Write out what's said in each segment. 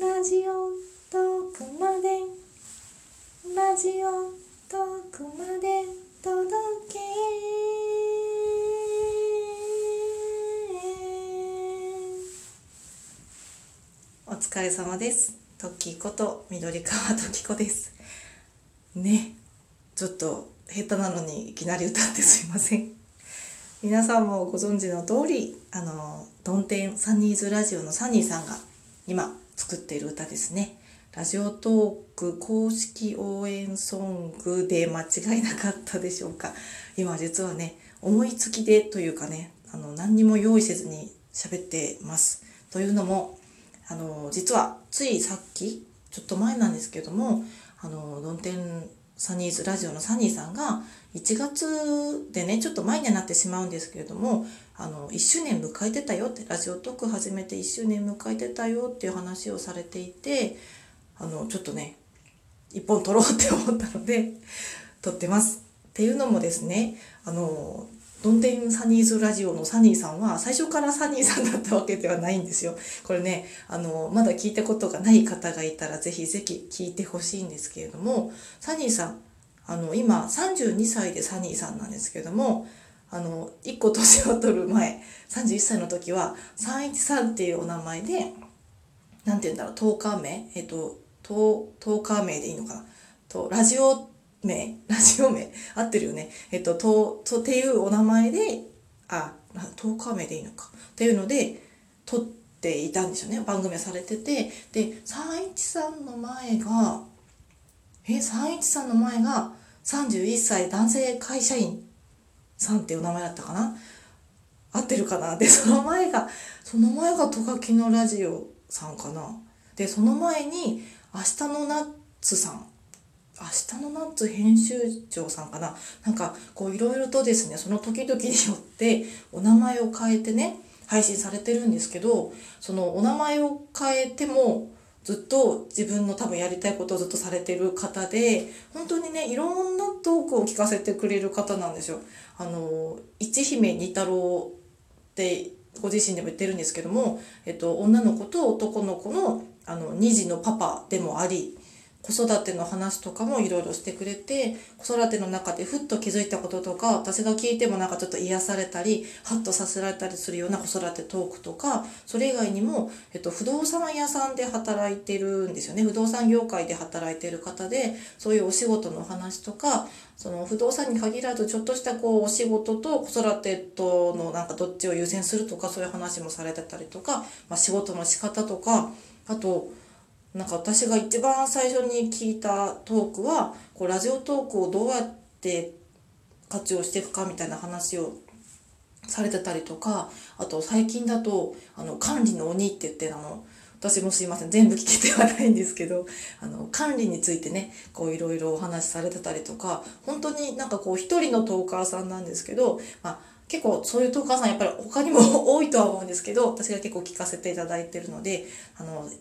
ラジオ遠くまでラジオ遠くまで届けお疲れ様です。トキコと緑川トキコですね。ちょっと下手なのにいきなり歌ってすいません。皆さんもご存知の通り、ドンテンサニーズラジオのサニーさんが今作っている歌ですね。ラジオトーク公式応援ソングで間違いなかったでしょうか。今実はね、思いつきでというかね、何にも用意せずに喋ってます。というのも実はついさっきちょっと前なんですけども、ドンテンサニーズラジオのサニーさんが1月でね、ちょっと前になってしまうんですけれども、1周年迎えてたよって、ラジオトーク始めて1周年迎えてたよっていう話をされていて、ちょっとね一本撮ろうって思ったので撮ってます。っていうのもですね、ドンテンサニーズラジオのサニーさんは最初からサニーさんだったわけではないんですよ。これね、まだ聞いたことがない方がいたらぜひぜひ聞いてほしいんですけれども、サニーさん、今32歳でサニーさんなんですけども、1個年を取る前、31歳の時は313っていうお名前で、なんて言うんだろう、トーカー名、トーカー名でいいのかなと、ラジオ名合ってるよね。っていうお名前で、10日目でいいのか。っていうので、撮っていたんですよね。番組はされてて。で、313の前が31歳男性会社員さんっていうお名前だったかな。合ってるかな。で、その前がトカキのラジオさんかな。で、その前に、明日のナッツさん。明日のナッツ編集長さんかな、なんかこういろいろとですね、その時々によってお名前を変えてね配信されてるんですけど、そのお名前を変えてもずっと自分の多分やりたいことをずっとされてる方で、本当にねいろんなトークを聞かせてくれる方なんですよ。一姫二太郎ってご自身でも言ってるんですけども、女の子と男の子の2児のパパでもあり、子育ての話とかもいろいろしてくれて、子育ての中でふっと気づいたこととか、私が聞いてもなんかちょっと癒されたりハッとさせられたりするような子育てトークとか、それ以外にも、不動産屋さんで働いてるんですよね。不動産業界で働いてる方で、そういうお仕事のお話とか、その不動産に限らずちょっとしたこうお仕事と子育てとのなんかどっちを優先するとか、そういう話もされてたりとか、仕事の仕方とか、あとなんか私が一番最初に聞いたトークは、こうラジオトークをどうやって活用していくかみたいな話をされてたりとか、あと最近だと管理の鬼って言って、私もすいません全部聞けてはないんですけど、管理についてねこういろいろお話しされてたりとか、本当になんかこう一人のトーカーさんなんですけど、結構そういうトーカーさんやっぱり他にも多いとは思うんですけど、私が結構聞かせていただいてるので、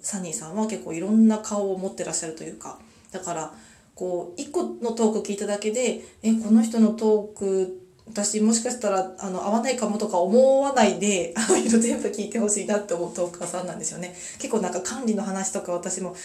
サニーさんは結構いろんな顔を持ってらっしゃるというか、だからこう一個のトーク聞いただけで、この人のトーク私もしかしたら合わないかもとか思わないで、全部聞いてほしいなって思うトーカーさんなんですよね。結構なんか管理の話とか私も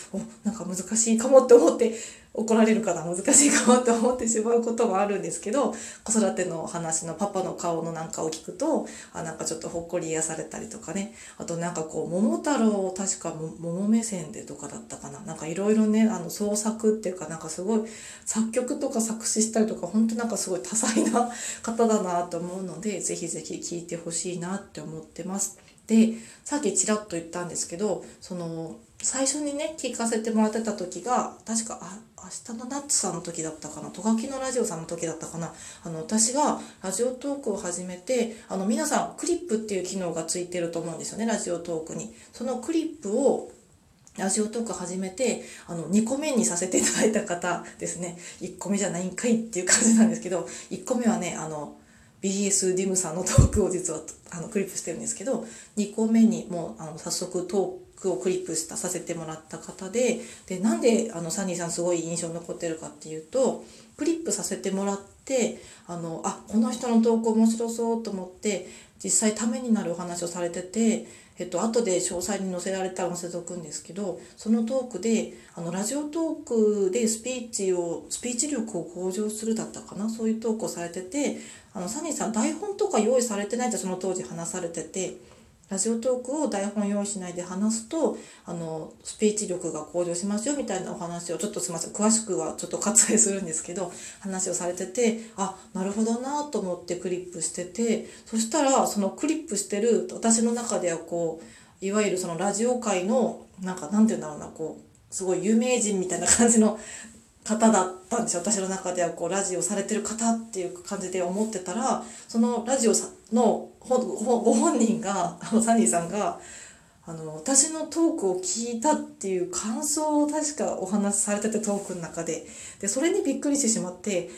なんか難しいかもって思って、怒られるから難しいかもって思ってしまうこともあるんですけど、子育ての話のパパの顔のなんかを聞くと、なんかちょっとほっこり癒されたりとかね、あとなんかこう桃太郎、確か桃目線でとかだったかな、なんかいろいろね創作っていうか、なんかすごい作曲とか作詞したりとか、本当なんかすごい多彩な方だなと思うので、ぜひぜひ聞いてほしいなって思ってます。で、さっきちらっと言ったんですけど、その最初にね聞かせてもらってた時が確か明日のナッツさんの時だったかな、トカキのラジオさんの時だったかな。私がラジオトークを始めて、皆さんクリップっていう機能がついてると思うんですよね、ラジオトークに。そのクリップをラジオトーク始めて2個目にさせていただいた方ですね。1個目じゃないんかいっていう感じなんですけど、1個目はねBS ディムさんのトークを実はクリップしてるんですけど、2個目にもう早速トークをクリップさせてもらった方で、なんでサニーさんすごい印象に残ってるかっていうと、クリップさせてもらってこの人のトーク面白そうと思って、実際ためになるお話をされてて、後で詳細に載せられたら載せとくんですけど、そのトークでラジオトークでスピーチ力を向上するだったかな、そういうトークをされてて、サニーさん台本とか用意されてないってその当時話されてて、ラジオトークを台本用意しないで話すとスピーチ力が向上しますよみたいなお話をちょっとすみません詳しくはちょっと割愛するんですけど話をされてて、あ、なるほどなと思ってクリップしてて、そしたらそのクリップしてる私の中ではこういわゆるそのラジオ界のなんていうんだろうな、こうすごい有名人みたいな感じの方だったんですよ、私の中ではこうラジオされてる方っていう感じで思ってたら、そのラジオのご本人がサニーさんが私のトークを聞いたっていう感想を確かお話しされてて、トークの中でそれにびっくりしてしまって、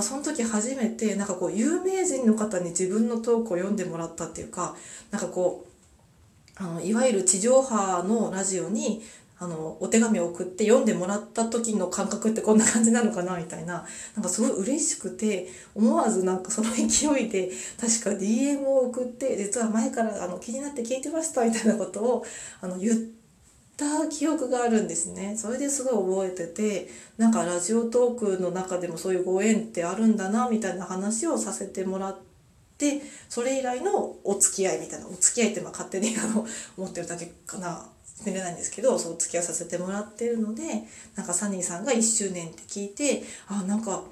その時初めてこう有名人の方に自分のトークを読んでもらったっていうか、こういわゆる地上波のラジオにお手紙を送って読んでもらった時の感覚ってこんな感じなのかなみたいな、すごい嬉しくて、思わずその勢いで確か DM を送って、実は前から気になって聞いてましたみたいなことを言った記憶があるんですね。それですごい覚えてて、ラジオトークの中でもそういうご縁ってあるんだなみたいな話をさせてもらって、でそれ以来のお付き合いみたいな、お付き合いって勝手に思ってるだけかな、見れないんですけど、そうお付き合いさせてもらってるので、サニーさんが1周年って聞いて、あ、なんか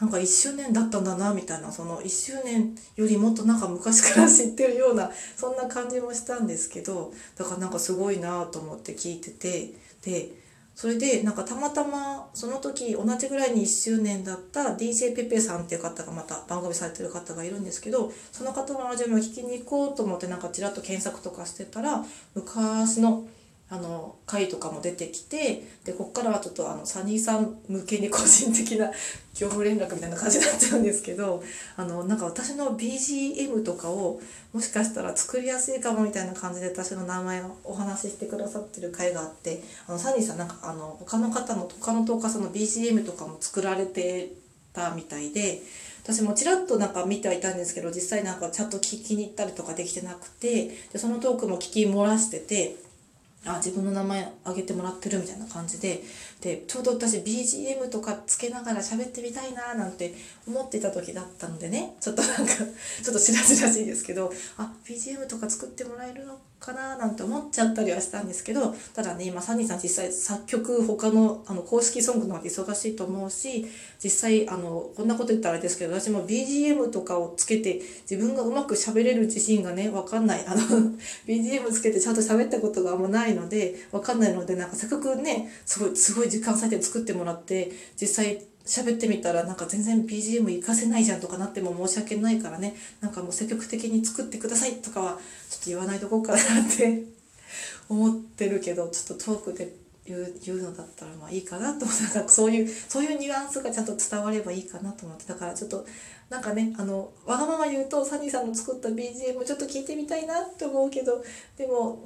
1周年だったんだなみたいな、その1周年よりもっと昔から知ってるようなそんな感じもしたんですけど、だからすごいなと思って聞いてて、でそれでたまたまその時同じぐらいに1周年だった D.C.P.P さんっていう方がまた番組されてる方がいるんですけど、その方のラジオも聞きに行こうと思ってちらっと検索とかしてたら昔の回とかも出てきて、でこっからはちょっとサニーさん向けに個人的な恐怖連絡みたいな感じになっちゃうんですけど、私の BGM とかをもしかしたら作りやすいかもみたいな感じで私の名前をお話ししてくださってる回があって、サニーさん他の方の他のトーカーさんの BGM とかも作られてたみたいで、私もちらっと見てはいたんですけど、実際ちゃんと聞きに行ったりとかできてなくて、でそのトークも聞き漏らしてて。自分の名前あげてもらってるみたいな感じで、ちょうど私 BGM とかつけながら喋ってみたいななんて思ってた時だったのでね、ちょっとちょっとしらじらしいですけど、あ BGM とか作ってもらえるのかななんて思っちゃったりはしたんですけど、ただね今サニーさん実際作曲他の公式ソングの方で忙しいと思うし、実際こんなこと言ったらあれですけど、私も BGM とかをつけて自分がうまく喋れる自信がね分かんない、BGM つけてちゃんと喋ったことがあんまないので分かんないので、せっかくねすごい時間割いて作ってもらって実際喋ってみたら全然 BGM 活かせないじゃんとかなっても申し訳ないからね、もう積極的に作ってくださいとかはちょっと言わないとこうかなって思ってるけど、ちょっとトークで言うのだったらまあいいかなと思って、そういうニュアンスがちゃんと伝わればいいかなと思って、だからちょっとねわがまま言うとサニーさんの作った BGM ちょっと聞いてみたいなって思うけど、でも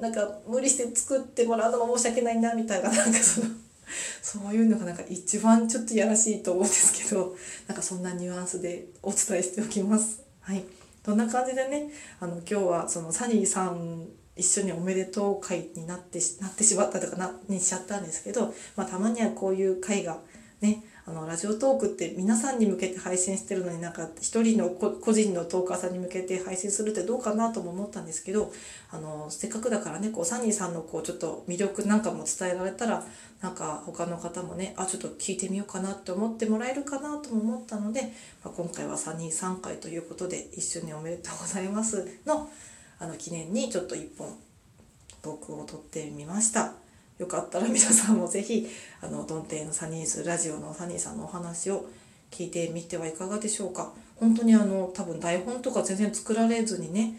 無理して作ってもらうのも申し訳ないなみたいな、そういうのが一番ちょっとやらしいと思うんですけど、そんなニュアンスでお伝えしておきます。はい、どんな感じでね今日はそのサニーさん一緒におめでとう会になってしまったとかにしちゃったんですけど、たまにはこういう会がねラジオトークって皆さんに向けて配信してるのに一人の個人のトーカーさんに向けて配信するってどうかなとも思ったんですけど、せっかくだからねサニーさんのちょっと魅力なんかも伝えられたら他の方もねちょっと聞いてみようかなって思ってもらえるかなとも思ったので、今回はサニー3回ということで一緒におめでとうございますの記念にちょっと1本トークを撮ってみました。よかったら皆さんもぜひドンテイのサニーズラジオのサニーさんのお話を聞いてみてはいかがでしょうか。本当に多分台本とか全然作られずにね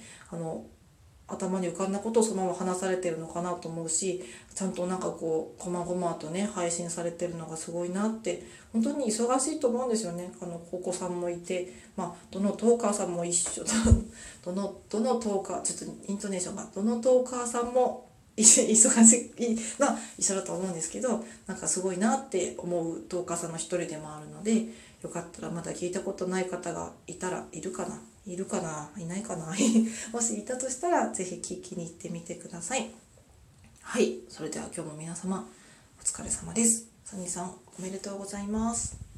頭に浮かんだことをそのまま話されてるのかなと思うし、ちゃんとこまごまとね配信されてるのがすごいなって、本当に忙しいと思うんですよね。お子さんもいて、どのトーカーさんも一緒どのトーカーちょっとイントネーションがどのトーカーさんも忙しいな一緒だと思うんですけど、すごいなって思うトーカーさんの一人でもあるので、よかったらまだ聞いたことない方がいるかないるかないないかなもしいたとしたらぜひ聞きに行ってみてください。はい、それでは今日も皆様お疲れ様です。サニーさんおめでとうございます。